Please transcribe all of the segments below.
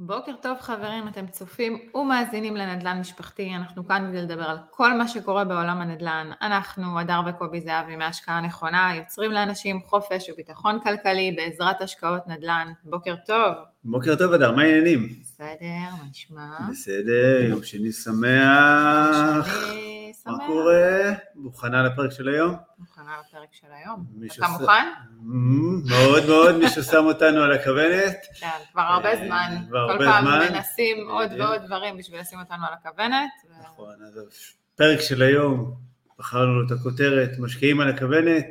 בוקר טוב חברים, אתם צופים ומאזינים לנדל"ן משפחתי. אנחנו כאן כדי לדבר על כל מה שקורה בעולם הנדל"ן. אנחנו אדר וקובי זהבי מההשקעה הנכונה, יוצרים לאנשים חופש וביטחון כלכלי בעזרת השקעות נדל"ן. בוקר טוב. בוקר טוב אדר, מה העניינים? בסדר, מה נשמע? בסדר, יום שני שמח. מה קורה? מוכנה לפרק של היום? מוכנה לפרק של היום. אתה מוכן? מאוד מאוד, מישהו שם אותנו על הכוונת. כן, כבר הרבה זמן. כל פעם מנסים עוד ועוד דברים בשביל לשים אותנו על הכוונת. נכון, אז פרק של היום, בחרנו את הכותרת, משקיעים על הכוונת,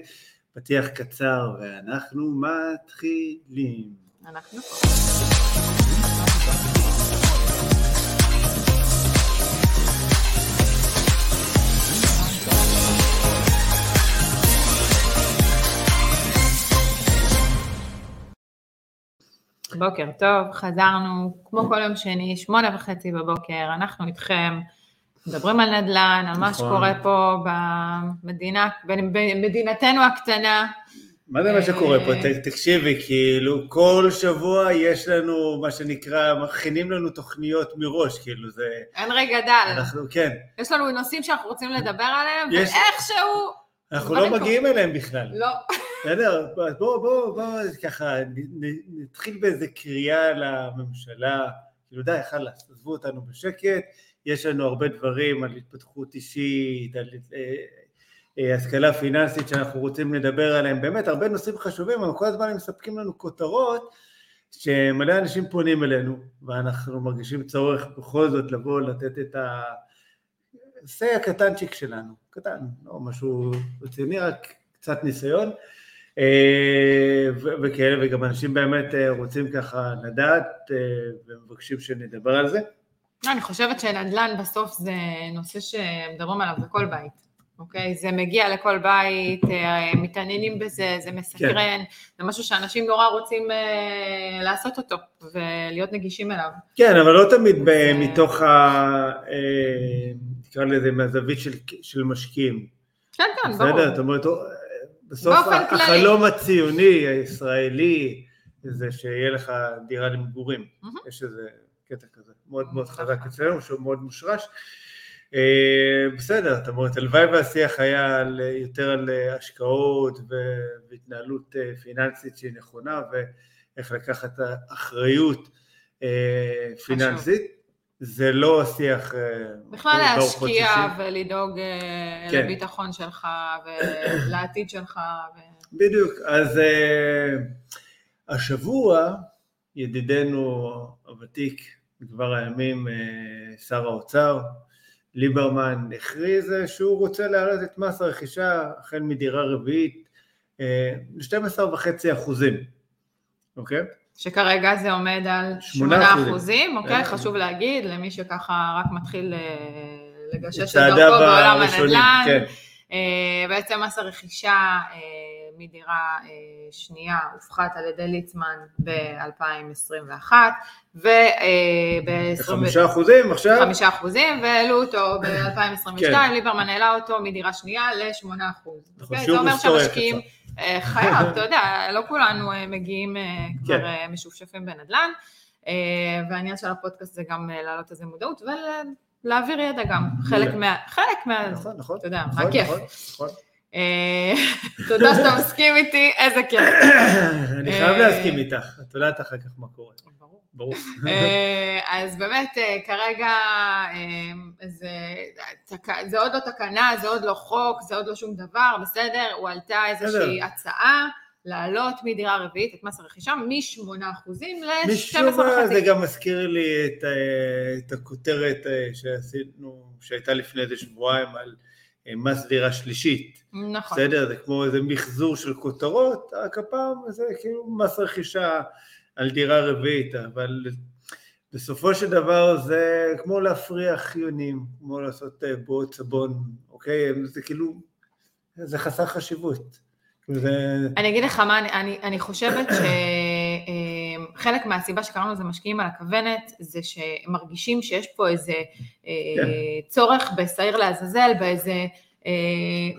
פתיח קצר, ואנחנו מתחילים. אנחנו פה. בוקר טוב, חזרנו כמו כל יום שני, 8:30 בבוקר, אנחנו איתכם, מדברים על נדל"ן, על מה שקורה פה במדינתנו הקטנה. מה זה מה שקורה פה? תקשיבי, כאילו כל שבוע יש לנו מה שנקרא, מכינים לנו תוכניות מראש, כאילו זה... אין רגע דל. אנחנו, כן. יש לנו נושאים שאנחנו רוצים לדבר עליהם, ואיכשהו... אנחנו לא מגיעים אליהם בכלל. לא. בסדר, בואו, ככה, נתחיל באיזה קריאה לממשלה, כאילו די, חלס, עזבו אותנו בשקט, יש לנו הרבה דברים על התפתחות אישית, על השכלה פיננסית שאנחנו רוצים לדבר עליהם, באמת הרבה נושאים חשובים, אבל כל הזמן הם מספקים לנו כותרות, שמלא אנשים פונים אלינו, ואנחנו מרגישים צורך בכל זאת לבוא לתת את ה... זה הקטנצ'יק שלנו, קטן, לא משהו רציני, רק קצת ניסיון, וכאלה, וגם אנשים באמת רוצים ככה לדעת, ומבקשים שנדבר על זה. אני חושבת שנדל"ן בסוף זה נושא שמדברים עליו בכל בית, אוקיי? זה מגיע לכל בית, מתעניינים בזה, זה מסקרן, זה משהו שאנשים נורא רוצים לעשות אותו, ולהיות נגישים אליו. כן, אבל לא תמיד מתוך ה... נקרא לזה מהזווית של משקיעים. כן, כן, בסדר, ברור. זאת אומרת, בסוף החלום הציוני, הישראלי, זה שיהיה לך דירה למגורים. Mm-hmm. יש איזה קטע כזה, מאוד מאוד חזק אצלנו, שהוא מאוד מושרש. בסדר, זאת אומרת, הלוואי והשיח היה יותר על השקעות והתנהלות פיננסית שהיא נכונה, ואיך לקחת אחריות פיננסית. זה לא השיח... בכלל להשקיע ולדאוג לביטחון שלך ולעתיד שלך. בדיוק, אז השבוע ידידנו הוותיק כבר הימים שר האוצר, ליברמן הכריז שהוא רוצה להעלות את מס הרכישה החל מדירה רביעית ל-12.5%, אוקיי? שכרגע זה עומד על 8%, אוקיי? חשוב להגיד, למי שככה רק מתחיל לגשש את דרכו בעולם הנדל"ן, בעצם מס הרכישה מדירה שנייה הופחת על ידי ליצמן ב-2021, ב-5%, עכשיו? 5%, ועלו אותו ב-2022, ליברמן העלה אותו מדירה שנייה ל-8%. זה אומר שהמשקיעים... חייב, אתה יודע, לא כולנו מגיעים כבר משופשפים בנדל"ן, והעניין של הפודקאסט זה גם להעלות איזה מודעות, ולהעביר ידע גם, חלק מה... נכון, אתה יודע, מה כיף. תודה שאתה מסכים איתי, איזה כיף. אני חייב להסכים איתך, את יודעת אחר כך מה קורה. ברור. אז באמת, כרגע, זה עוד לא תקנה, זה עוד לא חוק, זה עוד לא שום דבר, בסדר? הוא עלתה איזושהי הצעה לעלות מדירה רביעית את מס הרכישה, מ-8% ל-12.5%. זה גם מזכיר לי את הכותרת שעשינו, שהייתה לפני איזה שבועיים על מס דירה שלישית. נכון. בסדר? זה כמו איזה מחזור של כותרות, רק הפעם זה כאילו מס רכישה, על דירה רביעית, אבל בסופו של דבר זה כמו להפריח יונים, כמו לעשות בועות סבון, אוקיי? זה כאילו, זה חסר חשיבות. אני אגיד לך מה, אני חושבת שחלק מהסיבה שקראנו לזה משקיעים על הכוונת, זה שמרגישים שיש פה איזה צורך בסעיר לעזאזל, באיזה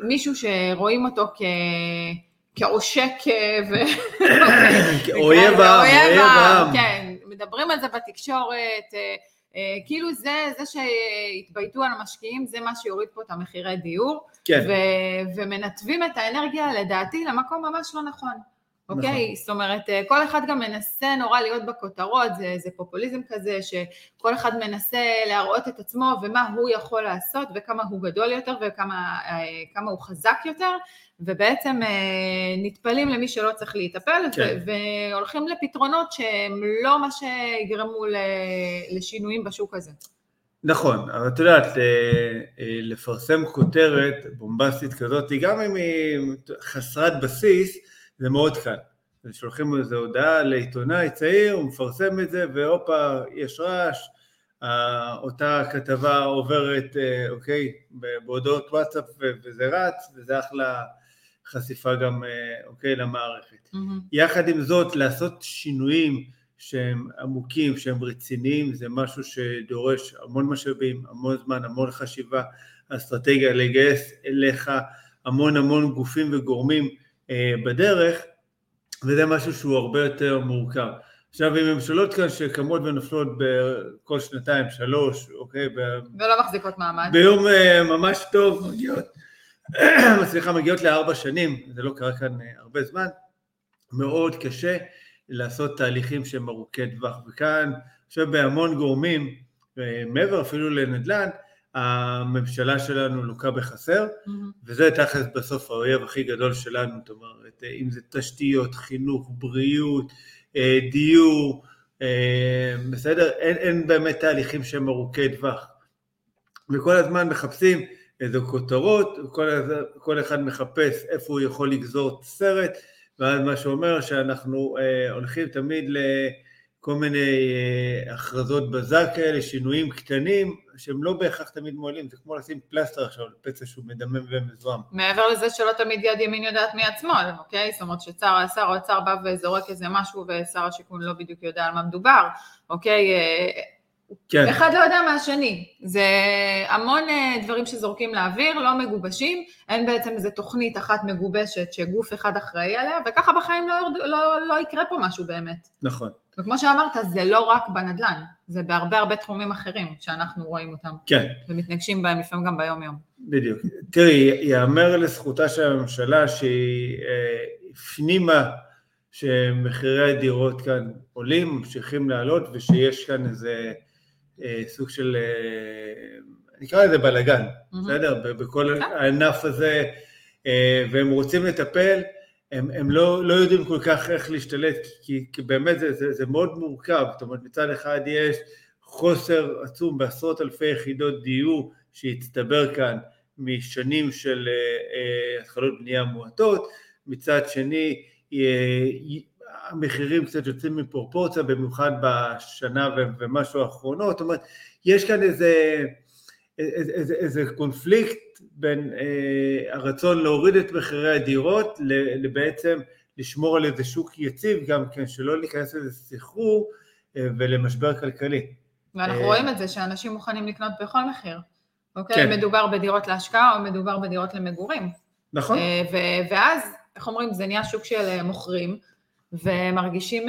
מישהו שרואים אותו כ... כעושק, אויב העם, כן, מדברים על זה בתקשורת, כאילו זה שהתבייתו על המשקיעים, זה מה שיוריד פה את המחירי דיור, ומנתבים את האנרגיה לדעתי למקום ממש לא נכון. אוקיי, זאת אומרת, כל אחד גם מנסה נורא להיות בכותרות, זה פופוליזם כזה שכל אחד מנסה להראות את עצמו ומה הוא יכול לעשות וכמה הוא גדול יותר וכמה הוא חזק יותר, ובעצם נטפלים למי שלא צריך להתאפל והולכים לפתרונות שהם לא מה שיגרמו לשינויים בשוק הזה. נכון, אבל את יודעת, לפרסם כותרת בומבסטית כזאת, גם אם היא חסרת בסיס, זה מאוד קל. שולחים איזו הודעה לעיתונאי צעיר, הוא מפרסם את זה, ואופה, יש רעש, אותה כתבה עוברת, אוקיי, בהודעות וואטסאפ, וזה רץ, וזה אחלה חשיפה גם, אוקיי, למערכת. יחד עם זאת, לעשות שינויים שהם עמוקים, שהם רציניים, זה משהו שדורש המון משאבים, המון זמן, המון חשיבה, אסטרטגיה לגייס אליך, המון המון גופים וגורמים, בדרך, וזה משהו שהוא הרבה יותר מורכב. עכשיו, עם ממשלות כאן שקמות ונופלות בכל שנתיים, שלוש, אוקיי, ולא מחזיקות מעמד. ביום ממש טוב, מגיעות לארבע שנים, זה לא קרה כאן הרבה זמן, מאוד קשה לעשות תהליכים שהם ארוכי טווח, וכאן, עכשיו, בהמון גורמים, מעבר אפילו לנדל"ן, הממשלה שלנו לוקה בחסר, וזה תחס בסוף האויב הכי גדול שלנו, זאת אומרת, אם זה תשתיות, חינוך, בריאות, דיור, בסדר, אין באמת תהליכים שהם ארוכי טווח. וכל הזמן מחפשים איזו כותרות, כל אחד מחפש איפה הוא יכול לגזור סרט, ואז מה שאומר שאנחנו הולכים תמיד כל מיני הכרזות בזק כאלה, שינויים קטנים, שהם לא בהכרח תמיד מועילים, זה כמו לשים פלסטר עכשיו לפצע שהוא מדמם ומזוהם. מעבר לזה שלא תמיד יד ימין יודעת מי עצמו, אוקיי? זאת אומרת ששר האוצר בא וזורק איזה משהו, ושר השיכון לא בדיוק יודע על מה מדובר, אוקיי? כן. אחד לא יודע מהשני, זה המון דברים שזורקים לאוויר, לא מגובשים, אין בעצם איזו תוכנית אחת מגובשת שגוף אחד אחראי עליה, וככה בחיים לא יקרה פה משהו באמת. נכון. וכמו שאמרת, זה לא רק בנדל"ן, זה בהרבה הרבה תחומים אחרים שאנחנו רואים אותם. כן. ומתנגשים בהם לפעמים גם ביום יום. בדיוק. תראי, יאמר לזכותה של הממשלה שהיא הפנימה שמחירי הדירות כאן עולים, ממשיכים לעלות, ושיש כאן איזה סוג של, נקרא לזה בלגן, בסדר? בכל הענף הזה, והם רוצים לטפל, הם לא יודעים כל כך איך להשתלט, כי באמת זה מאוד מורכב, זאת אומרת, מצד אחד יש חוסר עצום בעשרות אלפי יחידות דיור שהצטבר כאן משנים של התחלות בנייה מועטות, מצד שני, המחירים קצת יוצאים מפרופורציה, במיוחד בשנה ומשהו האחרונות, זאת אומרת, יש כאן איזה קונפליקט בין הרצון להוריד את מחירי הדירות, לבעצם לשמור על איזה שוק יציב, גם כן שלא להיכנס איזה סחרור ולמשבר כלכלי. ואנחנו רואים את זה שאנשים מוכנים לקנות בכל מחיר, אוקיי? מדובר בדירות להשקעה או מדובר בדירות למגורים. נכון. ואז איך אומרים, זה נהיה שוק של מוכרים, ומרגישים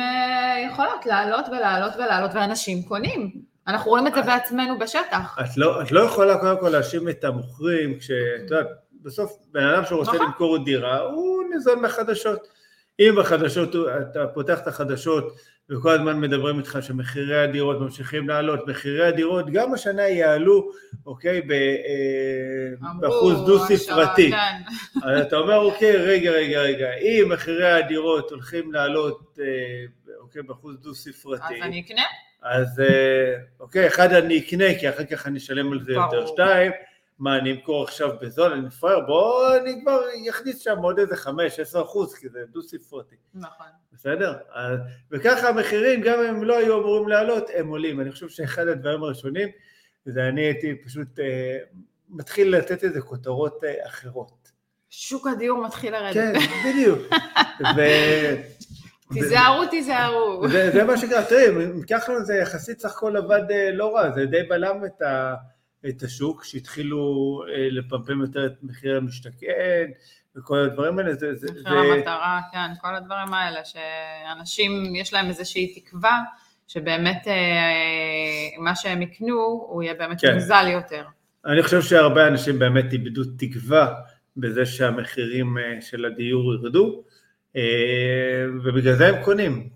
יכולות לעלות ולעלות ולעלות, ואנשים קונים. אנחנו רואים את זה בעצמנו בשטח. את לא יכולה קודם כל להאשים את המוכרים, כשבסוף בן אדם שרוצה למכור דירה, הוא ניזון מהחדשות. אם בחדשות, אתה פותח את החדשות, וכל הזמן מדברים איתך שמחירי הדירות ממשיכים לעלות, מחירי הדירות גם השנה יעלו, אוקיי, באחוז דו-ספרתי. אז אתה אומר, אוקיי, רגע, אם מחירי הדירות הולכים לעלות, אוקיי, באחוז דו-ספרתי. אז אני אקנה? אז, אוקיי, אחד אני אקנה, כי אחר כך אני אשלם על זה יותר שתיים. מה, אני אמכור עכשיו בזול, אני מפרר, בואו אני כבר יכניס שם עוד איזה 5-10%, כי זה דו-ספרתי. נכון. בסדר? וככה המחירים, גם אם לא היו אמורים לעלות, הם עולים. אני חושב שאחד הדברים הראשונים, זה אני הייתי פשוט מתחיל לתת איזה כותרות אחרות. שוק הדיור מתחיל לרדת. כן, בדיוק. תיזהרו. זה מה שקרה, תראי, ככה זה יחסית סך כל עבד לא רע, זה די בלם את השוק, שהתחילו לפמפם יותר את מחיר המשתכן, וכל הדברים האלה. מחיר המטרה, כן, כל הדברים האלה, שאנשים יש להם איזושהי תקווה, שבאמת מה שהם יקנו, הוא יהיה באמת מוזל יותר. אני חושב שהרבה אנשים באמת איבדו תקווה בזה שהמחירים של הדיור ירדו, ובגלל זה הם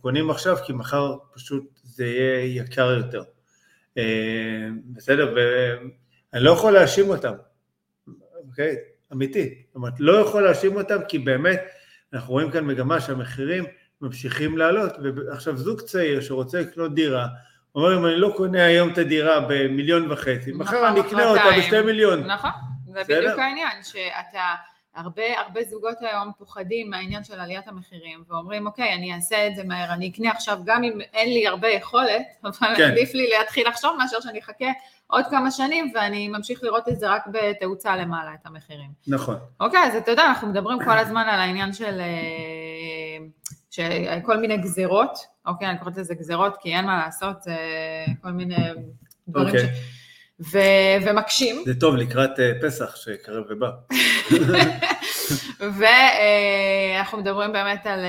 קונים עכשיו, כי מחר פשוט זה יהיה יקר יותר. בסדר, ואני לא יכול להאשים אותם, אוקיי? אמיתי. זאת אומרת, לא יכול להאשים אותם, כי באמת אנחנו רואים כאן מגמה שהמחירים ממשיכים לעלות, ועכשיו זוג צעיר שרוצה לקנות דירה, אומר אם אני לא קונה היום את הדירה ב1.5 מיליון, מחר אני אקנה אותה ב2 מיליון. נכון, זה בדיוק העניין, שאתה... הרבה זוגות היום פוחדים מהעניין של עליית המחירים, ואומרים, אוקיי, אני אעשה את זה מהר, אני אקנה עכשיו, גם אם אין לי הרבה יכולת, אבל עדיף לי להתחיל לחשוב מאשר שאני אחכה עוד כמה שנים, ואני ממשיך לראות את זה רק בתאוצה למעלה, את המחירים. נכון. אוקיי, אז אתה יודע, אנחנו מדברים כל הזמן על העניין של כל מיני גזירות, אוקיי, אני קוראת לזה גזירות, כי אין מה לעשות, כל מיני דברים ש... ומקשים. זה טוב, לקראת פסח שקרב ובא. ואנחנו מדברים באמת על,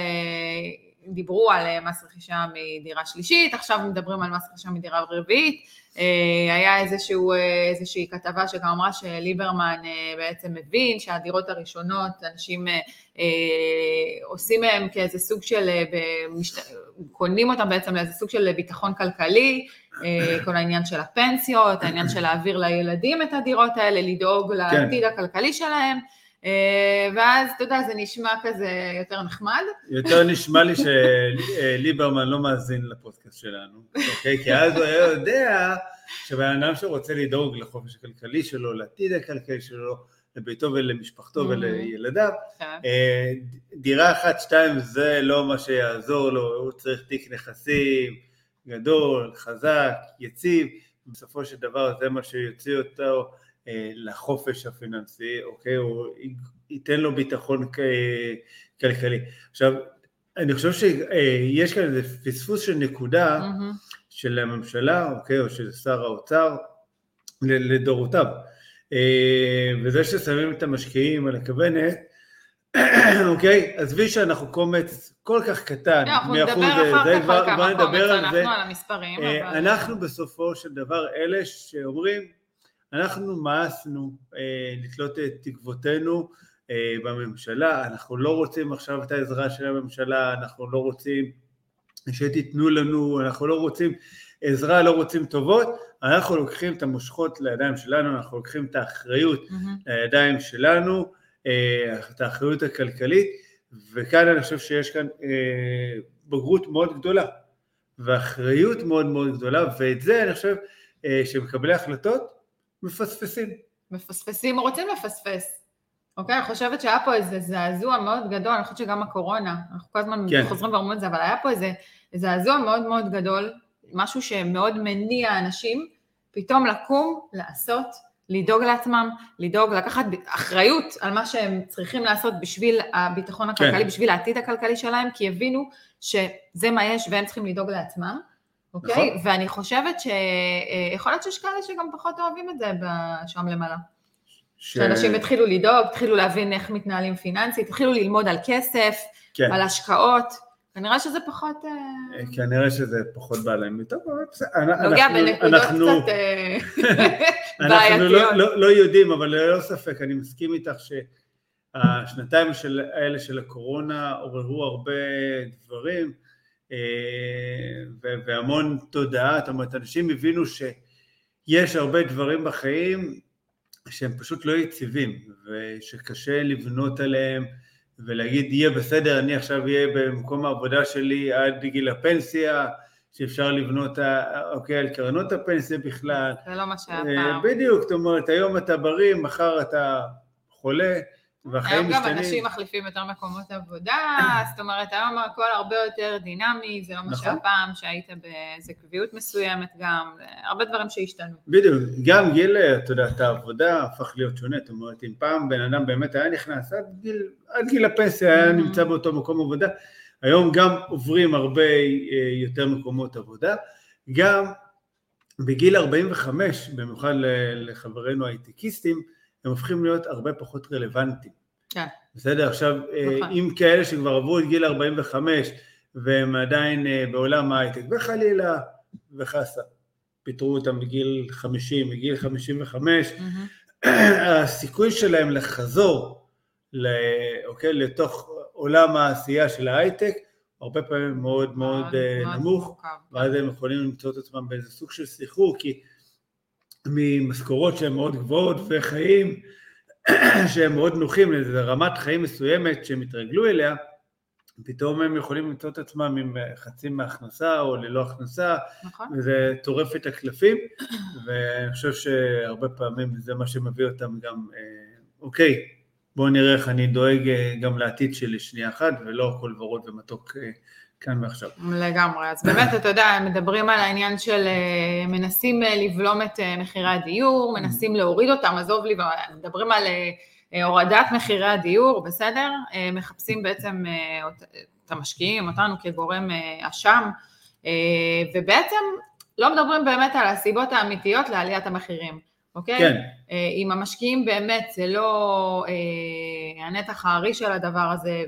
דיברו על מס רכישה מדירה שלישית, עכשיו מדברים על מס רכישה מדירה רביעית, היה איזושהי כתבה שגם אמרה שליברמן בעצם מבין שהדירות הראשונות, אנשים עושים מהם כאיזה סוג של, קונים אותם בעצם לאיזה סוג של ביטחון כלכלי, כל העניין של הפנסיות, העניין של להעביר לילדים את הדירות האלה, לדאוג לעתיד הכלכלי שלהם, ואז, אתה יודע, זה נשמע כזה יותר נחמד. יותר נשמע לי שליברמן לא מאזין לפודקאסט שלנו, אוקיי? כי אז הוא היה יודע שבאדם שרוצה לדאוג לחופש הכלכלי שלו, לעתיד הכלכלי שלו, לביתו ולמשפחתו ולילדיו, דירה 1-2 זה לא מה שיעזור לו, הוא צריך תיק נכסים, גדול, חזק, יציב, בסופו של דבר זה מה שיוציא אותו לחופש הפיננסי, אוקיי? הוא ייתן לו ביטחון כלכלי. עכשיו, אני חושב שיש כאן איזה פספוס של נקודה של הממשלה, אוקיי? או של שר האוצר, לדורותיו. וזה ששמים את המשקיעים על הכוונת, אוקיי, אז בי שאנחנו קומץ כל כך קטן, אנחנו נדבר על זה, אנחנו בסופו של דבר אלה שאומרים, אנחנו מאסנו לתלות את תקוותנו בממשלה, אנחנו לא רוצים עכשיו את העזרה של הממשלה, אנחנו לא רוצים שתיתנו לנו, אנחנו לא רוצים עזרה, לא רוצים טובות, אנחנו לוקחים את המושכות לידיים שלנו, אנחנו לוקחים את האחריות לידיים שלנו, את האחריות הכלכלית, וכאן אני חושב שיש כאן בגרות מאוד גדולה, ואחריות מאוד מאוד גדולה, ואת זה אני חושב שמקבלי החלטות מפספסים. מפספסים, רוצים לפספס. אוקיי, אני חושבת שהיה פה איזה זעזוע מאוד גדול, אני חושבת שגם הקורונה, אנחנו כל הזמן חוזרים ואומרים את זה, אבל היה פה איזה זעזוע מאוד מאוד גדול, משהו שמאוד מניע אנשים, פתאום לקום, לעשות, לדאוג לעצמם, לדאוג לקחת אחריות על מה שהם צריכים לעשות בשביל הביטחון הכלכלי, בשביל העתיד הכלכלי שלהם, כי הבינו שזה מה יש והם צריכים לדאוג לעצמם, אוקיי? ואני חושבת שיכול להיות שיש כאלה שגם פחות אוהבים את זה שם למעלה. שאנשים התחילו לדאוג, התחילו להבין איך מתנהלים פיננסית, התחילו ללמוד על כסף, על השקעות, כנראה שזה פחות... כנראה שזה פחות בא להם. טוב, נוגע בנקודות קצת בעייתיות. אנחנו לא יודעים, אבל לא ספק, אני מסכים איתך שהשנתיים האלה של הקורונה עוררו הרבה דברים, והמון תודעה, זאת אומרת, אנשים הבינו שיש הרבה דברים בחיים שהם פשוט לא יציבים, ושקשה לבנות עליהם, ולהגיד, יהיה בסדר, אני עכשיו יהיה במקום העבודה שלי עד גיל הפנסיה, שאפשר לבנות, אוקיי, על קרנות הפנסיה בכלל. זה לא מה שהיה פעם. בדיוק, זאת אומרת, היום אתה בריא, מחר אתה חולה, והחיים משתנים. היום גם אנשים מחליפים יותר מקומות עבודה, זאת אומרת, היום הכל הרבה יותר דינמי, זה לא מה שהיה פעם, שהיית באיזו קביעות מסוימת גם, הרבה דברים שהשתנו. בדיוק, גם גיל, אתה יודע, את העבודה הפך להיות שונה, זאת אומרת, אם פעם בן אדם באמת היה נכנס, עד גיל הפנסיה היה נמצא באותו מקום עבודה, היום גם עוברים הרבה יותר מקומות עבודה, גם בגיל 45, במיוחד לחברינו הייטקיסטים, הם הופכים להיות הרבה פחות רלוונטיים. כן. בסדר, עכשיו, אם כאלה שכבר עברו את גיל 45, והם עדיין בעולם ההייטק, וחלילה וחסה. פיתרו אותם בגיל 50, בגיל 55, הסיכוי שלהם לחזור לתוך עולם העשייה של ההייטק, הרבה פעמים מאוד מאוד נמוך, ואז הם יכולים למצוא את עצמם באיזה סוג של שיחור, כי ממשכורות שהן מאוד גבוהות וחיים שהם מאוד נוחים לאיזו רמת חיים מסוימת שהם התרגלו אליה, פתאום הם יכולים למצוא את עצמם עם חצי מההכנסה או ללא הכנסה, וזה טורף את הקלפים, ואני חושב שהרבה פעמים זה מה שמביא אותם גם, אוקיי, בואו נראה איך אני דואג גם לעתיד שלי שנייה אחת, ולא הכל ורוד ומתוק כאן ועכשיו. לגמרי, אז באמת אתה יודע, מדברים על העניין של מנסים לבלום את מחירי הדיור, מנסים להוריד אותם, עזוב לי, מדברים על הורדת מחירי הדיור, בסדר? מחפשים בעצם את המשקיעים, אותנו כגורם אשם, ובעצם לא מדברים באמת על הסיבות האמיתיות לעליית המחירים. אוקיי? כן. אם המשקיעים באמת זה לא הנתח הארי של הדבר הזה,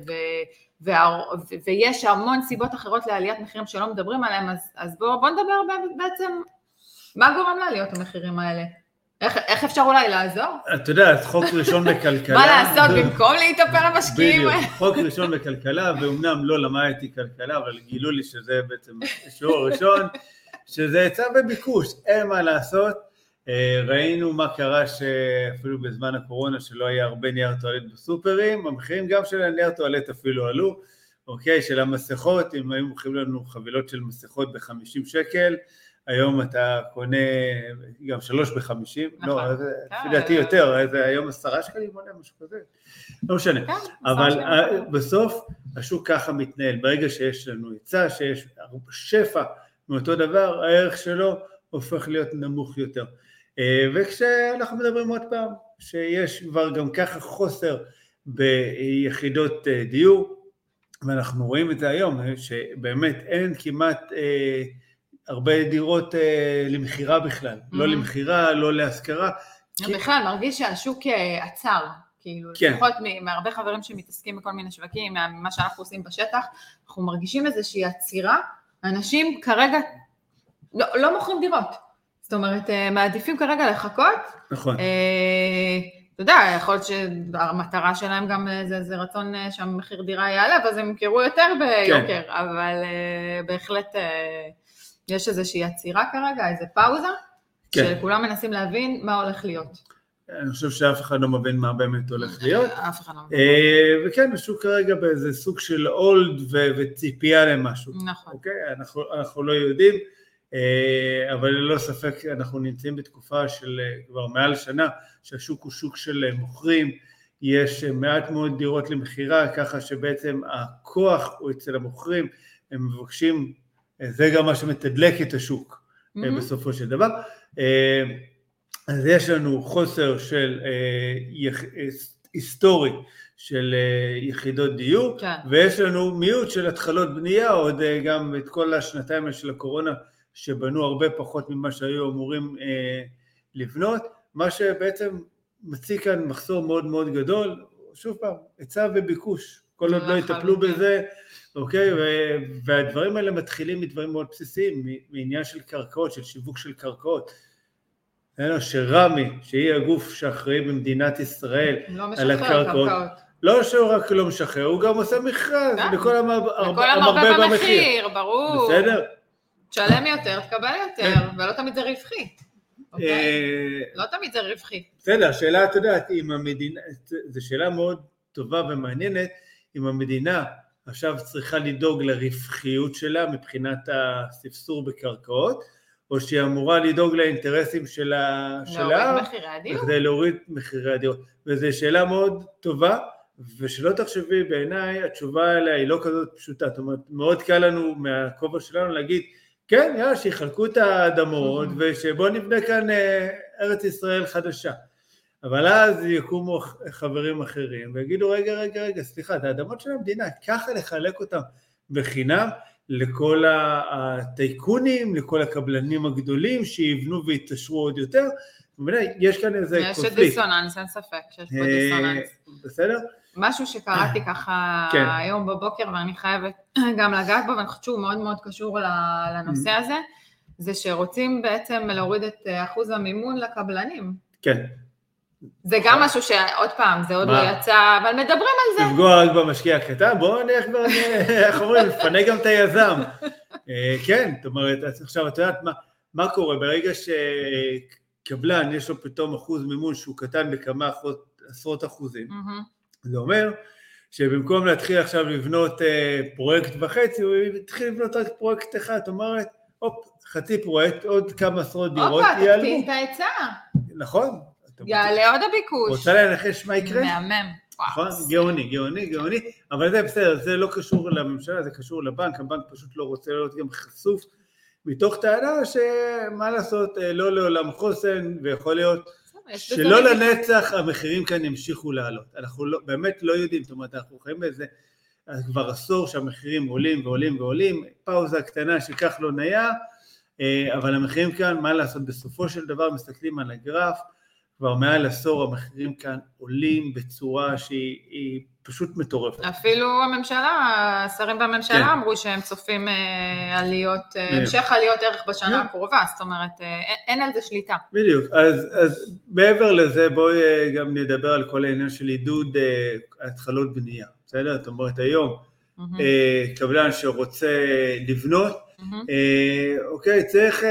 ויש המון סיבות אחרות לעליית מחירים שלא מדברים עליהם, אז בואו נדבר בעצם מה גורם לעליות המחירים האלה. איך אפשר אולי לעזור? אתה יודע, חוק ראשון בכלכלה. מה לעשות במקום להתאפר למשקיעים? בדיוק, חוק ראשון בכלכלה, ואומנם לא למדתי כלכלה, אבל גילו לי שזה בעצם שיעור ראשון, שזה היצע וביקוש, אין מה לעשות. ראינו מה קרה שאפילו בזמן הקורונה שלא היה הרבה נייר טואלט בסופרים, המחירים גם של הנייר טואלט אפילו עלו, אוקיי, של המסכות, אם היו מוכרים לנו חבילות של מסכות ב-50 שקל, היום אתה קונה גם 3 ב-50, לא, לדעתי יותר, היום 10 שקלים, משהו כזה, לא משנה, אבל בסוף השוק ככה מתנהל, ברגע שיש לנו היצע, שיש שפע מאותו דבר, הערך שלו הופך להיות נמוך יותר. וכשאנחנו מדברים עוד פעם, שיש כבר גם ככה חוסר ביחידות דיור, ואנחנו רואים את זה היום, שבאמת אין כמעט הרבה דירות למחירה בכלל, לא למחירה, לא להשכרה. בכלל, מרגיש שהשוק עצר, כאילו לפחות מהרבה חברים שמתעסקים בכל מיני שווקים, מה שאנחנו עושים בשטח, אנחנו מרגישים איזושהי עצירה, אנשים כרגע לא מוכרים דירות. זאת אומרת, מעדיפים כרגע לחכות. נכון. אתה יודע, יכול להיות שהמטרה שלהם גם זה רצון שהמחיר דירה יעלה, אז הם ימכרו יותר ביוקר, אבל בהחלט יש איזושהי עצירה כרגע, איזו פאוזה, שכולם מנסים להבין מה הולך להיות. אני חושב שאף אחד לא מבין מה באמת הולך להיות. אף אחד לא מבין. וכן, משהו כרגע באיזה סוג של אולד וציפייה למשהו. נכון. אוקיי? אנחנו לא יודעים. אבל ללא ספק אנחנו נמצאים בתקופה של כבר מעל שנה, שהשוק הוא שוק של מוכרים, יש מעט מאוד דירות למחירה, ככה שבעצם הכוח הוא אצל המוכרים, הם מבקשים, זה גם מה שמתדלק את השוק בסופו של דבר, אז יש לנו חוסר של היסטורי, של יחידות דיור, ויש לנו מיעוט של התחלות בנייה, עוד גם את כל השנתיים של הקורונה, שבנו הרבה פחות ממה שהיו אמורים לבנות, מה שבעצם מציג כאן מחסור מאוד מאוד גדול, שוב פעם, היצע וביקוש, כל עוד לא יטפלו בזה, אוקיי, והדברים האלה מתחילים מדברים מאוד בסיסיים, מעניין של קרקעות, של שיווק של קרקעות, שרמי, שהיא הגוף שאחראי במדינת ישראל על הקרקעות, לא שהוא רק לא משחרר, הוא גם עושה מכרז, בכל המרבה במחיר, ברור, בסדר? תשלם יותר, תקבל יותר, ולא תמיד זה רווחי. לא תמיד זה רווחי. בסדר, השאלה, אתה יודעת, זו שאלה מאוד טובה ומעניינת, אם המדינה עכשיו צריכה לדאוג לרווחיות שלה מבחינת הספסור בקרקעות, או שהיא אמורה לדאוג לאינטרסים שלה, כדי להוריד מחירי הדירות. וזו שאלה מאוד טובה, ושלא תחשבי בעיניי, התשובה אליה היא לא כזאת פשוטה, זאת אומרת, מאוד קל לנו מהכובע שלנו להגיד, כן, יאללה, שיחלקו את האדמות, ושבוא נבנה כאן ארץ ישראל חדשה. אבל אז יקומו חברים אחרים, ויגידו, רגע, סליחה, את האדמות של המדינה, ככה לחלק אותם בחינם, לכל הטייקונים, לכל הקבלנים הגדולים, שיבנו ויתשרו עוד יותר, יש כאן איזה קונפליקט. יש דיסוננס, אין ספק, שיש פה דיסוננס. בסדר? משהו שקראתי ככה היום בבוקר, ואני חייבת גם לגעת בו, ואני חושבת שהוא מאוד מאוד קשור לנושא הזה, זה שרוצים בעצם להוריד את אחוז המימון לקבלנים. כן. זה גם משהו שעוד פעם, זה עוד לא יצא, אבל מדברים על זה. תפגוע רק במשקיע הקטן, בואו נלך לפני גם את היזם. כן, זאת אומרת, עכשיו את יודעת מה קורה, ברגע שקבלן יש לו פתאום אחוז מימון שהוא קטן בכמה עשרות אחוזים, זה אומר שבמקום להתחיל עכשיו לבנות פרויקט וחצי, הוא התחיל לבנות רק פרויקט אחד, זאת אומרת, חצי פרויקט, עוד כמה עשרות דירות יעלו. תקטין את ההיצע. נכון. יעלה עוד הביקוש. רוצה להנחש מה יקרה? מהמם. נכון? גאוני. אבל זה בסדר, זה לא קשור לממשלה, זה קשור לבנק, הבנק פשוט לא רוצה להיות גם חשוף, מתוך טענה שמה לעשות, לא לעולם חוסן, ויכול להיות שלא לנצח, המחירים כאן ימשיכו לעלות. אנחנו באמת לא יודעים, זאת אומרת, אנחנו חיים בזה, כבר עשור שהמחירים עולים ועולים ועולים, פאוזה קטנה שכך לא נהיה, אבל המחירים כאן, מה לעשות, בסופו של דבר מסתכלים על הגרף, כבר מעל עשור המחירים כאן עולים בצורה שהיא פשוט מטורפת. אפילו הממשלה, השרים בממשלה אמרו שהם צופים עליות, המשך עליות ערך בשנה הקרובה, זאת אומרת, אין על זה שליטה. בדיוק, אז מעבר לזה בואי גם נדבר על כל העניין של עידוד התחלות בנייה, בסדר? זאת אומרת היום, קבלן שרוצה לבנות, אוקיי, צריך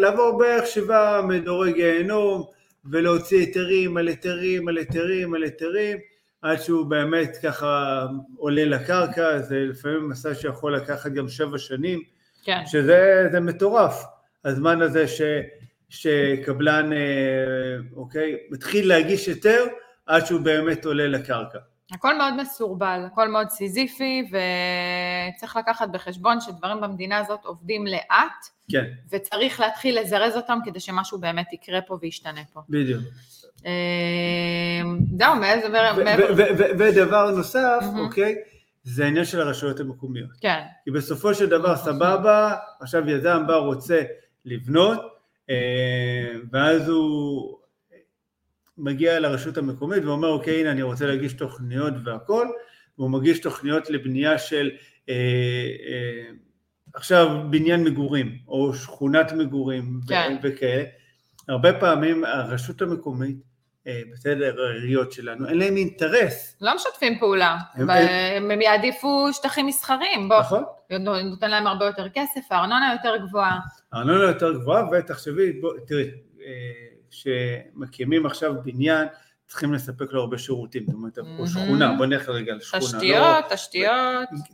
לעבור בערך 7 מדורי גיהנום, ולהוציא היתרים על היתרים על היתרים על היתרים, עד שהוא באמת ככה עולה לקרקע, זה לפעמים מסע שיכול לקחת גם 7 שנים, כן. שזה מטורף. הזמן הזה שקבלן, אוקיי, מתחיל להגיש היתר, עד שהוא באמת עולה לקרקע. הכל מאוד מסורבל, הכל מאוד סיזיפי, וצריך לקחת בחשבון שדברים במדינה הזאת עובדים לאט, כן. וצריך להתחיל לזרז אותם כדי שמשהו באמת יקרה פה וישתנה פה. בדיוק. זהו, מאיזה... ודבר נוסף, אוקיי, זה העניין של הרשויות המקומיות. כן. כי בסופו של דבר סבבה, עכשיו יזם בא רוצה לבנות, ואז הוא... מגיע לרשות המקומית ואומר, אוקיי, הנה, אני רוצה להגיש תוכניות והכל, והוא מגיש תוכניות לבנייה של, עכשיו, בניין מגורים, או שכונת מגורים, כן. וכאלה. הרבה פעמים הרשות המקומית, בסדר העיריות שלנו, אין להם אינטרס. לא משתפים פעולה, הם יעדיפו שטחים מסחרים, בוא. נכון. נותן להם הרבה יותר כסף, הארנונה יותר גבוהה. הארנונה יותר גבוהה, ותחשבי, תראי, שמקימים עכשיו בניין, צריכים לספק לו הרבה שירותים, זאת אומרת, או שכונה, בוא נלך רגע לשכונה.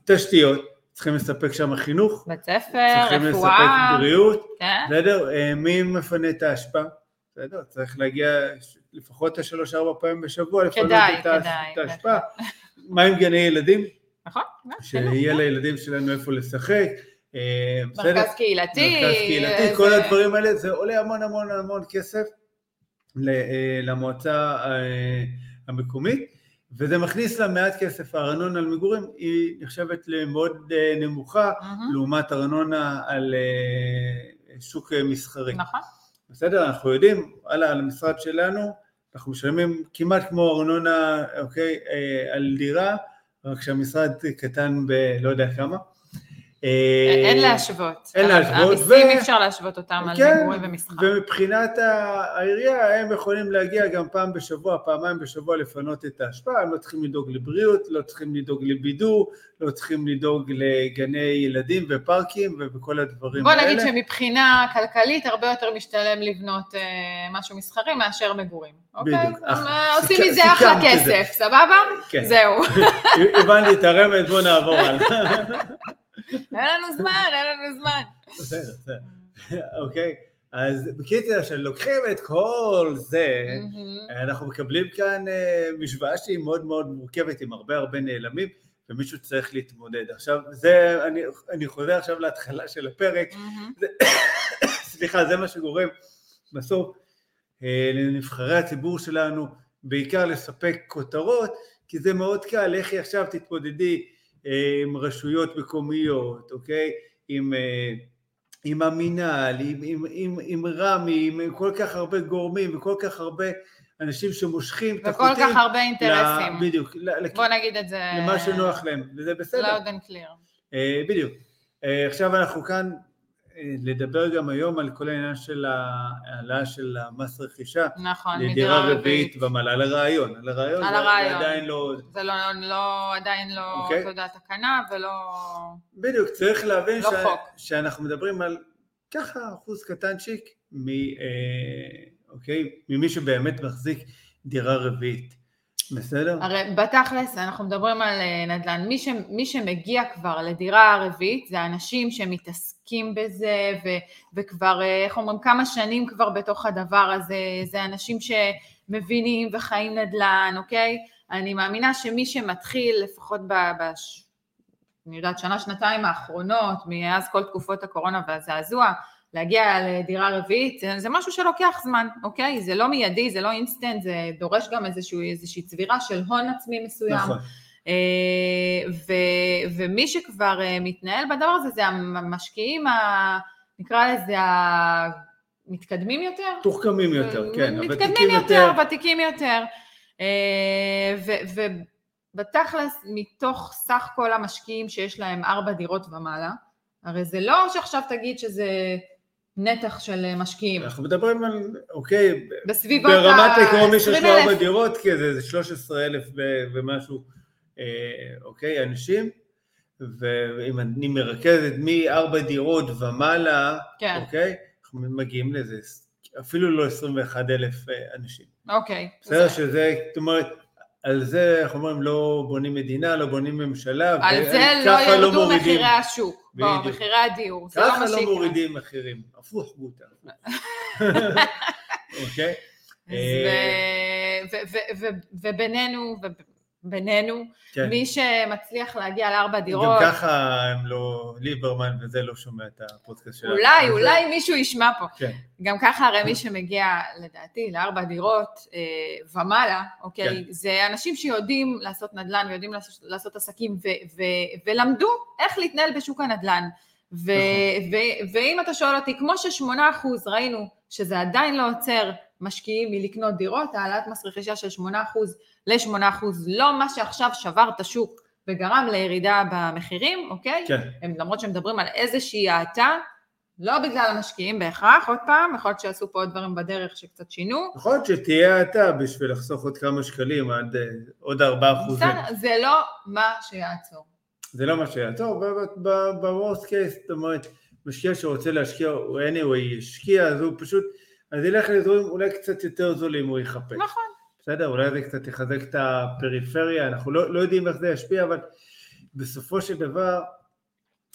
תשתיות, צריכים לספק שם חינוך, בית ספר, צריכים לספק בריאות, בסדר, מי מפנה את ההשפעה? בסדר, צריך להגיע לפחות 3-4 פעמים בשבוע, לפנות את ההשפעה. מה עם גני ילדים? נכון. שיהיה לילדים שלנו איפה לשחק, מרכז קהילתי. כל הדברים האלה, זה עולה המון המון המון כסף, למועצה המקומית, וזה מכניס לה מעט כסף. הארנונה על מגורים היא נחשבת למאוד נמוכה, לעומת ארנונה על שוק מסחרי. נכון. בסדר, אנחנו יודעים, על המשרד שלנו, אנחנו משלמים כמעט כמו ארנונה, אוקיי, על דירה, רק שהמשרד קטן בלא יודע כמה. אין להשוות. המסים אי אפשר להשוות אותם על מגורים ומסחר. ומבחינת העירייה הם יכולים להגיע גם פעם בשבוע, פעמיים בשבוע לפנות את ההשפעה, הם לא צריכים לדאוג לבריאות, לא צריכים לדאוג לבידור, לא צריכים לדאוג לגני ילדים ופארקים וכל הדברים האלה. בוא נגיד שמבחינה כלכלית הרבה יותר משתלם לבנות משהו מסחרי מאשר מגורים. אוקיי? עושים מזה אחלה כסף, סבבה? זהו. הבנתי את הרמת, בוא נעבור הלאה. אין לנו זמן. בסדר. אוקיי, אז בקיצור, שלוקחים את כל זה, אנחנו מקבלים כאן משוואה שהיא מאוד מאוד מורכבת, עם הרבה הרבה נעלמים, ומישהו צריך להתמודד. עכשיו, זה, אני חוזר עכשיו להתחלה של הפרק, סליחה, זה מה שגורם בסוף לנבחרי הציבור שלנו, בעיקר לספק כותרות, כי זה מאוד קל, לכי עכשיו תתמודדי, עם רשויות מקומיות, אוקיי? עם המינהל, עם רמי, עם כל כך הרבה גורמים, וכל כך הרבה אנשים שמושכים את החוטים. וכל כך הרבה אינטרסים. בדיוק. בוא נגיד את זה. למה שנוח להם, וזה בסדר. לאוד אנד קליר. בדיוק. עכשיו אנחנו כאן לדבר גם היום על כל העניין של העלה של המס רכישה, נכון, לדירה רביעית ומעלה, על הרעיון, על הרעיון, עדיין לא, זה לא, עדיין לא תודה תקנה ולא, בדיוק, צריך להבין שאנחנו מדברים על ככה אחוז קטן צ'יק, ממי שבאמת מחזיק דירה רביעית, בסדר? הרי בתכלס אנחנו מדברים על נדל"ן, מי שמגיע כבר לדירה הרביעית זה אנשים שמתעסקים בזה וכבר, איך אומרים, כמה שנים כבר בתוך הדבר הזה, זה אנשים שמבינים וחיים נדל"ן, אוקיי? אני מאמינה שמי שמתחיל לפחות אני יודעת, שנה-שנתיים האחרונות, מאז כל תקופות הקורונה והזעזוע, להגיע לדירה רביעית, זה משהו שלוקח זמן, אוקיי? זה לא מיידי, זה לא אינסטנט, זה דורש גם איזושהי צבירה של הון עצמי מסוים. נכון. ומי שכבר מתנהל בדבר הזה, זה המשקיעים, נקרא לזה, מתקדמים יותר? תוחכמים יותר, כן. מתקדמים יותר, ותיקים יותר. ובתכלס, מתוך סך כל המשקיעים שיש להם 4 דירות ומעלה, הרי זה לא שעכשיו תגיד שזה נתח של משקיעים. אנחנו מדברים על, אוקיי, ברמת האקרומי של 4 דירות, כי זה 13,000 ומשהו, אוקיי, אנשים, ואם אני מרכזת מ4 דירות ומעלה, אוקיי, אנחנו מגיעים לזה, אפילו לא 21,000 אנשים. אוקיי. בסדר שזה, זאת אומרת, על זה, אנחנו אומרים, לא בונים מדינה, לא בונים ממשלה. על זה לא ירדו מחירי השוק, מחירי הדיור. ככה לא מורידים מחירים, הפוך בוטה. אוקיי? ובינינו, מי שמצליח להגיע ל4 דירות. גם ככה הם לא, ליברמן וזה לא שומע את הפודקאסט שלנו. אולי מישהו ישמע פה. גם ככה הרי מי שמגיע לדעתי ל4 דירות ומעלה, אוקיי, זה אנשים שיודעים לעשות נדל"ן ויודעים לעשות עסקים ולמדו איך להתנהל בשוק הנדל"ן. ואם אתה שואל אותי, כמו ש8% ראינו שזה עדיין לא עוצר משקיעים מלקנות דירות, העלאת מס רכישה של 8% ל8%, לא מה שעכשיו שבר את השוק וגרם לירידה במחירים, אוקיי? כן. הם, למרות שהם מדברים על איזושהי האטה, לא בגלל המשקיעים בהכרח, עוד פעם, יכול להיות שעשו פה עוד דברים בדרך שקצת שינו. יכול להיות שתהיה האטה בשביל לחסוך עוד כמה שקלים, עד עוד 4%. זה לא מה שיעצור. זה לא מה שיעצור, ב-worst case, זאת אומרת, משקיע שרוצה להשקיע, הוא ישקיע, אז הוא פשוט, אז ילך לדברים אולי קצת יותר זולים, הוא יחפש. נכון. בסדר, אולי זה קצת יחזק את הפריפריה, אנחנו לא יודעים איך זה ישפיע, אבל בסופו של דבר,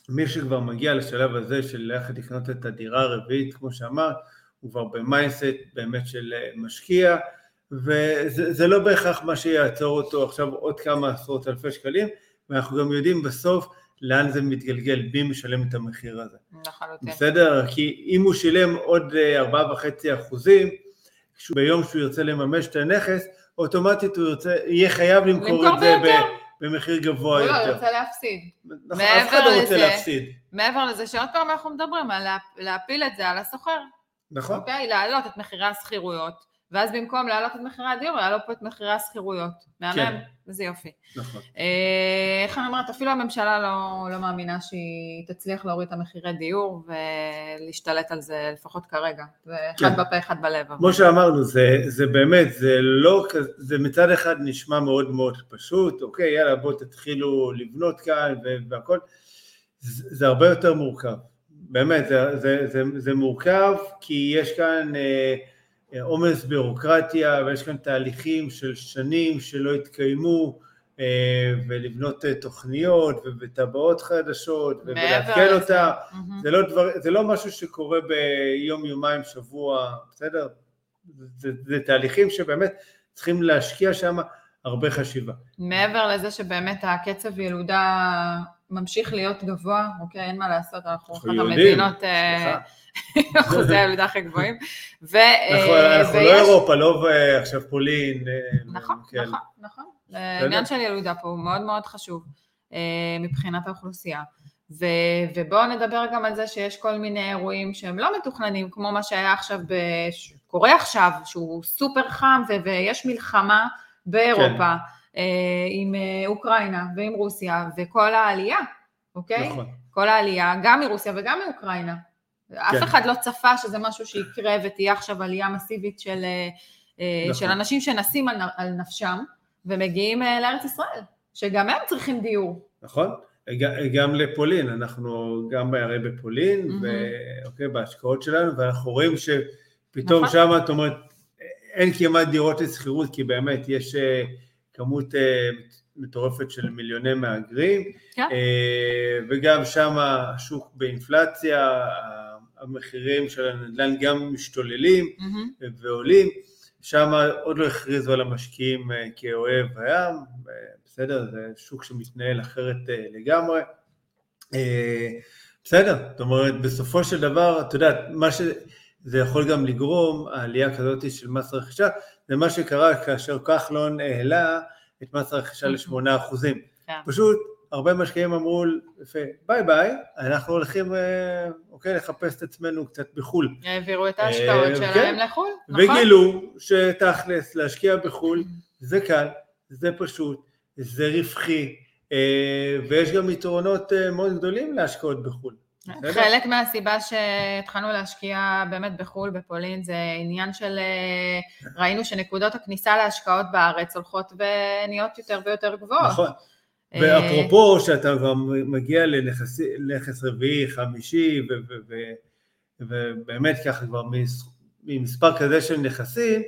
מי שכבר מגיע לשלב הזה של ללכת לקנות את הדירה הרביעית, כמו שאמרת, הוא כבר במייסט באמת של משקיע, וזה לא בהכרח מה שיעצור אותו עכשיו עוד כמה עשרות אלפי שקלים, ואנחנו גם יודעים בסוף לאן זה מתגלגל, מי משלם את המחיר הזה. לחלוטין. בסדר, כי אם הוא שילם עוד 4.5%, ביום שהוא ירצה לממש את הנכס, אוטומטית הוא יהיה חייב למכור את זה במחיר גבוה יותר. הוא לא רוצה להפסיד. אף אחד לא רוצה להפסיד. מעבר לזה שעוד פעם אנחנו מדברים על להפיל את זה על הסוחר. נכון. אוקיי, להעלות את מחירי הסחירויות. ואז במקום להעלות את מחירי הדיור, להעלות פה את מחירי הסחירויות. מהמם, וזה יופי. נכון. איך אני אומרת, אפילו הממשלה לא מאמינה שהיא תצליח להוריד את המחירי דיור, ולהשתלט על זה לפחות כרגע. זה אחד בפה, אחד בלב. כמו שאמרנו, זה באמת, זה לא כזה, זה מצד אחד נשמע מאוד מאוד פשוט, אוקיי, יאללה, בוא תתחילו לבנות כאן והכל. זה הרבה יותר מורכב. באמת, זה מורכב, כי יש כאן אומץ בירוקרטיה, ויש כאן תהליכים של שנים שלא התקיימו, ולבנות תוכניות, וטבעות חדשות, ולהתקן אותה, זה לא משהו שקורה ביום, יומיים, שבוע, בסדר? זה תהליכים שבאמת צריכים להשקיע שם הרבה חשיבה. מעבר לזה שבאמת הקצב ילודה ממשיך להיות גבוה, אוקיי, אין מה לעשות, אנחנו אחת המדינות אחוזי הילודה הכי גבוהים. אנחנו לא אירופה, לא עכשיו פולין. נכון, נכון. העניין של ילודה פה הוא מאוד מאוד חשוב מבחינת האוכלוסייה. ובואו נדבר גם על זה שיש כל מיני אירועים שהם לא מתוכננים, כמו מה שהיה עכשיו, קורה עכשיו, שהוא סופר חם ויש מלחמה באירופה. עם אוקראינה ועם רוסיה, וכל העלייה, אוקיי? נכון. כל העלייה, גם מרוסיה וגם מאוקראינה. אף אחד לא צפה שזה משהו שיקרה ותהיה עכשיו עלייה מסיבית של אנשים שנסים על נפשם ומגיעים לארץ ישראל, שגם הם צריכים דיור. נכון, גם לפולין, אנחנו גם בערי בפולין, בהשקעות שלנו, ואנחנו רואים שפתאום שם, זאת אומרת, אין כמעט דירות לסחירות, כי באמת יש כמות מטורפת של מיליוני מהגרים, וגם שם השוק באינפלציה, המחירים של הנדל"ן גם משתוללים ועולים, שם עוד לא הכריזו על המשקיעים כאוהב הים, בסדר, זה שוק שמתנהל אחרת לגמרי, בסדר, זאת אומרת, בסופו של דבר, אתה יודעת, מה שזה יכול גם לגרום, העלייה כזאת של מס רכישה, זה מה שקרה כאשר כחלון העלה את מס הרכישה ל8%. פשוט, הרבה משקיעים אמרו, ביי ביי, אנחנו הולכים לחפש את עצמנו קצת בחול. העבירו את ההשקעות שלהם לחול, נכון? וגילו שתכלס להשקיע בחול, זה קל, זה פשוט, זה רווחי, ויש גם יתרונות מאוד גדולים להשקעות בחול. חלק מהסיבה שהתחלנו להשקיע באמת בחול בפולין, זה עניין של, ראינו שנקודות הכניסה להשקעות בארץ הולכות ונהיות יותר ויותר גבוהות. נכון. ואפרופו שאתה גם מגיע לנכס רביעי, חמישי, ובאמת ככה כבר ממספר כזה של נכסים,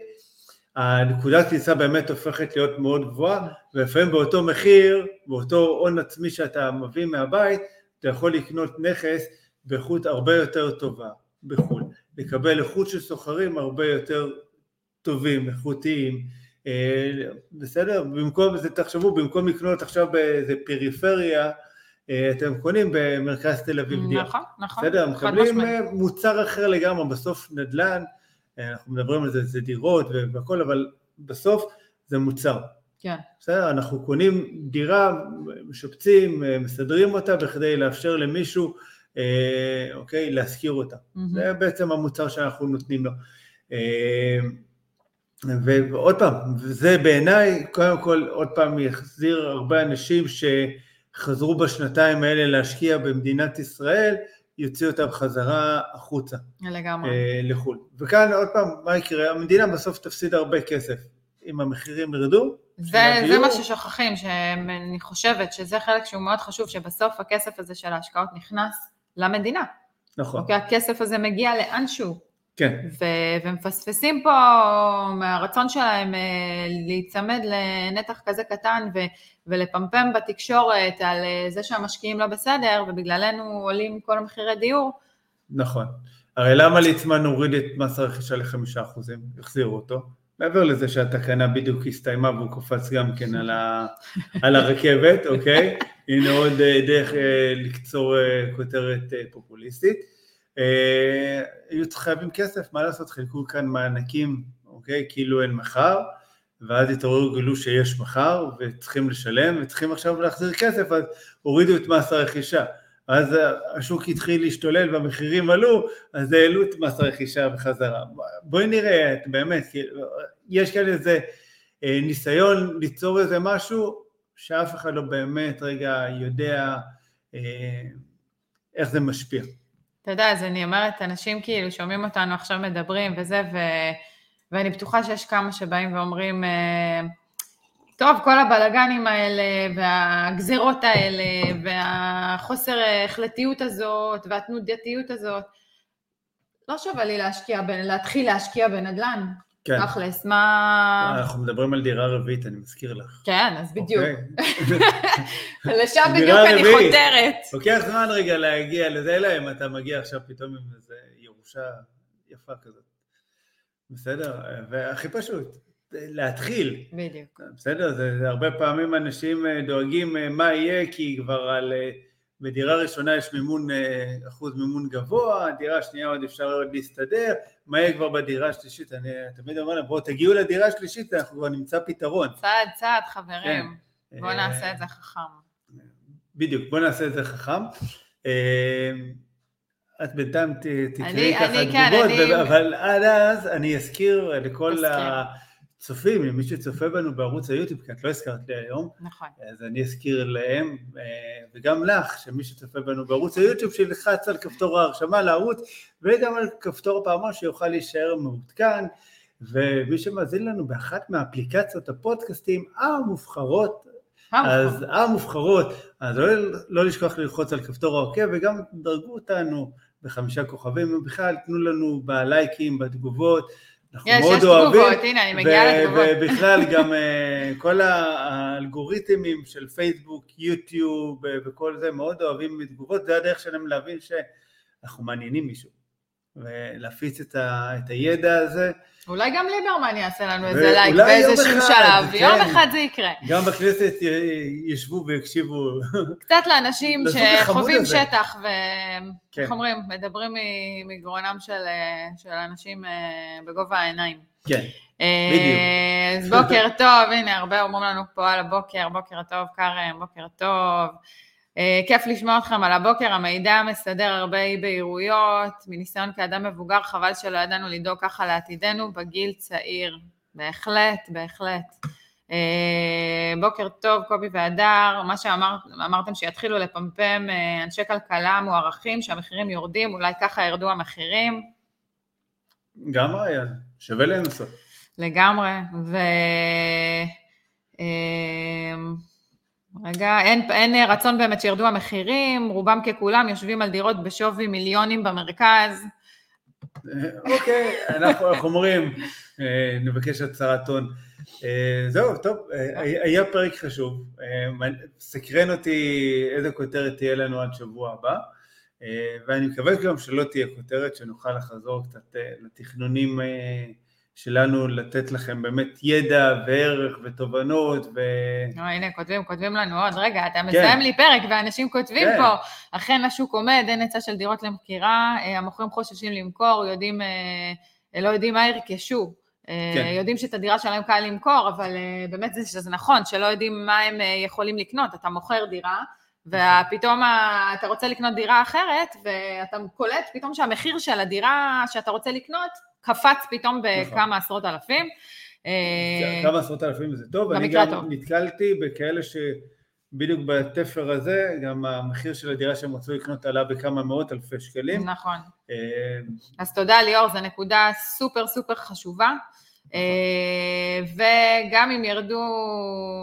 הנקודת כניסה באמת הופכת להיות מאוד גבוהה, ולפעמים באותו מחיר, באותו הון עצמי שאתה מביא מהבית, אתה יכול לקנות נכס באיכות הרבה יותר טובה בחו"ל, לקבל איכות של סוחרים הרבה יותר טובים, איכותיים, בסדר? במקום זה, תחשבו, במקום לקנות עכשיו באיזה פריפריה, אתם קונים במרכז תל אביב דירה. נכון, נכון. בסדר, מקבלים מוצר אחר לגמרי, בסוף נדל"ן, אנחנו מדברים על זה, זה דירות והכל, אבל בסוף זה מוצר. כן. בסדר, אנחנו קונים דירה, משפצים, מסדרים אותה, בכדי לאפשר למישהו, להזכיר אותה. זה בעצם המוצר שאנחנו נותנים לו. ועוד פעם, זה בעיניי, קודם כל, עוד פעם יחזיר הרבה אנשים שחזרו בשנתיים האלה להשקיע במדינת ישראל, יוציא אותם חזרה החוצה. לגמרי. לחול. וכאן עוד פעם, מה יקרה? המדינה בסוף תפסיד הרבה כסף. אם המחירים ירדו, זה מה ששוכחים, שאני חושבת שזה חלק שהוא מאוד חשוב, שבסוף הכסף הזה של ההשקעות נכנס למדינה. נכון. אוקיי, הכסף הזה מגיע לאנשהו. כן. ומפספסים פה מהרצון שלהם להיצמד לנתח כזה קטן ולפמפם בתקשורת על זה שהמשקיעים לא בסדר, ובגללנו עולים כל מחירי דיור. נכון. הרי למה ליצמן הוריד את מס הרכישה ל5%? החזירו אותו. מעבר לזה שהתקנה בדיוק הסתיימה, והוא קופץ גם כן על הרכבת, אוקיי? הנה עוד דרך לקצור כותרת פופוליסטית. היו חייבים כסף, מה לעשות? חילקו כאן מענקים, אוקיי? כאילו אין מחר, ואז התעוררו גילו שיש מחר, וצריכים לשלם, וצריכים עכשיו להחזיר כסף, אז הורידו את מס הרכישה. אז השוק התחיל להשתולל והמחירים עלו, אז העלו את מס הרכישה בחזרה. בואי נראה, באמת, יש כאן איזה ניסיון ליצור איזה משהו, שאף אחד לא באמת רגע יודע איך זה משפיע. אתה יודע, אז אני אומרת, אנשים כאילו שומעים אותנו עכשיו מדברים וזה, ואני בטוחה שיש כמה שבאים ואומרים, טוב, כל הבלגנים האלה, והגזירות האלה, והחוסר החלטיות הזאת, והתנודתיות הזאת, לא שווה לי להתחיל להשקיע בנדלן. כן. תכלס, מה... אנחנו מדברים על דירה רביעית, אני מזכיר לך. כן, אז בדיוק. לשם בדיוק אני חותרת. לוקח זמן רגע להגיע לזה, אלא אם אתה מגיע עכשיו פתאום עם איזו ירושה יפה כזאת. בסדר? והכי פשוט. להתחיל. בדיוק. בסדר, זה הרבה פעמים אנשים דואגים מה יהיה, כי כבר בדירה ראשונה יש אחוז מימון גבוה, דירה שנייה עוד אפשר עוד להסתדר, מה יהיה כבר בדירה השלישית? אני תמיד אומר, בואו תגיעו לדירה השלישית, אנחנו כבר נמצא פתרון. צעד צעד חברים, כן. בואו נעשה את זה חכם. בדיוק, בואו נעשה את זה חכם. את בינתיים תקראי ככה תגובות, אבל עד אז אני אזכיר לכל צופים, אם מישהו צופה בנו בערוץ היוטיוב, כי את לא הזכרת לי היום, נכון. אז אני אזכיר להם, וגם לך, שמי שצופה בנו בערוץ היוטיוב, שילחץ על כפתור ההרשמה לערוץ, וגם על כפתור הפעמון שיוכל להישאר מעודכן, ומי שמאזין לנו באחת מהאפליקציות הפודקאסטים המובחרות, אז המובחרות, אז לא לשכוח ללחוץ על כפתור העוקב, וגם דרגו אותנו ב5 כוכבים, ובכלל תנו לנו בלייקים, בתגובות, אנחנו מאוד אוהבים, ובכלל גם כל האלגוריתמים של פייסבוק, יוטיוב וכל זה, מאוד אוהבים מתגובות, זה הדרך שלהם להבין שאנחנו מעניינים מישהו, ולהפיץ את הידע הזה. אולי גם ליברמן יעשה לנו איזה לייק באיזשהו שלב, יום אחד זה יקרה. גם בכנסת ישבו ויקשיבו. קצת לאנשים שחווים שטח וחומרים, מדברים מגרונם של אנשים בגובה העיניים. כן, בדיוק. אז בוקר טוב, הנה הרבה אומרים לנו פה על הבוקר, בוקר טוב קרם, בוקר טוב. כיף לשמוע אתכם על הבוקר, המידע מסדר הרבה בהירויות, מניסיון כאדם מבוגר, חבל שלא ידענו לדאוג ככה לעתידנו בגיל צעיר, בהחלט. בוקר טוב, קובי ואדר, מה שאמרתם שיתחילו לפמפם אנשי כלכלה מוערכים, שהמחירים יורדים, אולי ככה ירדו המחירים. גם רעיון, שווה לנסות. לגמרי, ו... רגע, אין רצון באמת שירדו המחירים, רובם ככולם יושבים על דירות בשווי מיליונים במרכז. אוקיי, אנחנו אומרים, נבקש הצהרת הון. זהו, טוב, היה פרק חשוב, סקרן אותי איזה כותרת תהיה לנו עד שבוע הבא, ואני מקווה גם שלא תהיה כותרת, שנוכל לחזור קצת לתכנונים שלנו לתת לכם באמת ידע וערך ותובנות ו... הנה, כותבים לנו עוד, רגע, אתה מסיים לי פרק ואנשים כותבים פה, אכן השוק עומד, אין היצע של דירות למכירה, המוכרים חוששים למכור, לא יודעים מה ירכשו, יודעים שאת הדירה שלהם קל למכור, אבל באמת זה נכון, שלא יודעים מה הם יכולים לקנות, אתה מוכר דירה, ופתאום אתה רוצה לקנות דירה אחרת, ואתה קולט פתאום שהמחיר של הדירה שאתה רוצה לקנות, קפץ פתאום בכמה עשרות אלפים. כמה עשרות אלפים זה טוב, אני גם נתקלתי בכאלה שבדיוק בתפר הזה, גם המחיר של הדירה שהם רצו לקנות עלה בכמה מאות אלפי שקלים. נכון. אז תודה ליאור, זו נקודה סופר סופר חשובה, וגם אם ירדו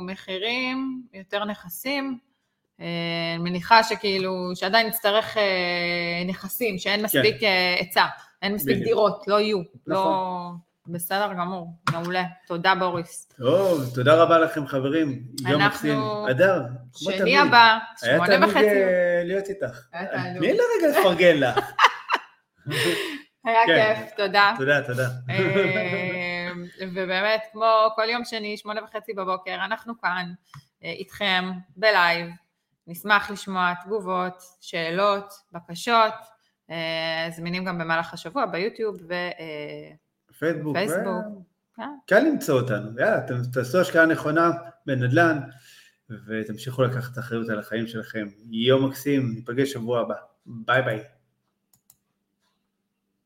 מחירים, יותר נכסים, מניחה שכאילו, שעדיין נצטרך נכסים, שאין מספיק עצה. אין מספיק דירות, לא יהיו, לא בסדר גמור, מעולה, תודה בוריס. טוב, תודה רבה לכם חברים, יום מקסים, אדר, כמו תמיד. שני הבא, 8:30. היה תמיד להיות איתך, מי לרגע לפרגן לך? היה כיף, תודה. תודה. ובאמת, כמו כל יום שני, 8:30 בבוקר, אנחנו כאן, איתכם, בלייב, נשמח לשמוע תגובות, שאלות, בקשות, זמינים גם במהלך השבוע ביוטיוב ופייסבוק, קל למצוא אותנו. יאללה, תעשו השקעה נכונה בנדלן ותמשיכו לקחת אחריות על החיים שלכם. יום מקסים, ניפגש שבוע הבא, ביי ביי.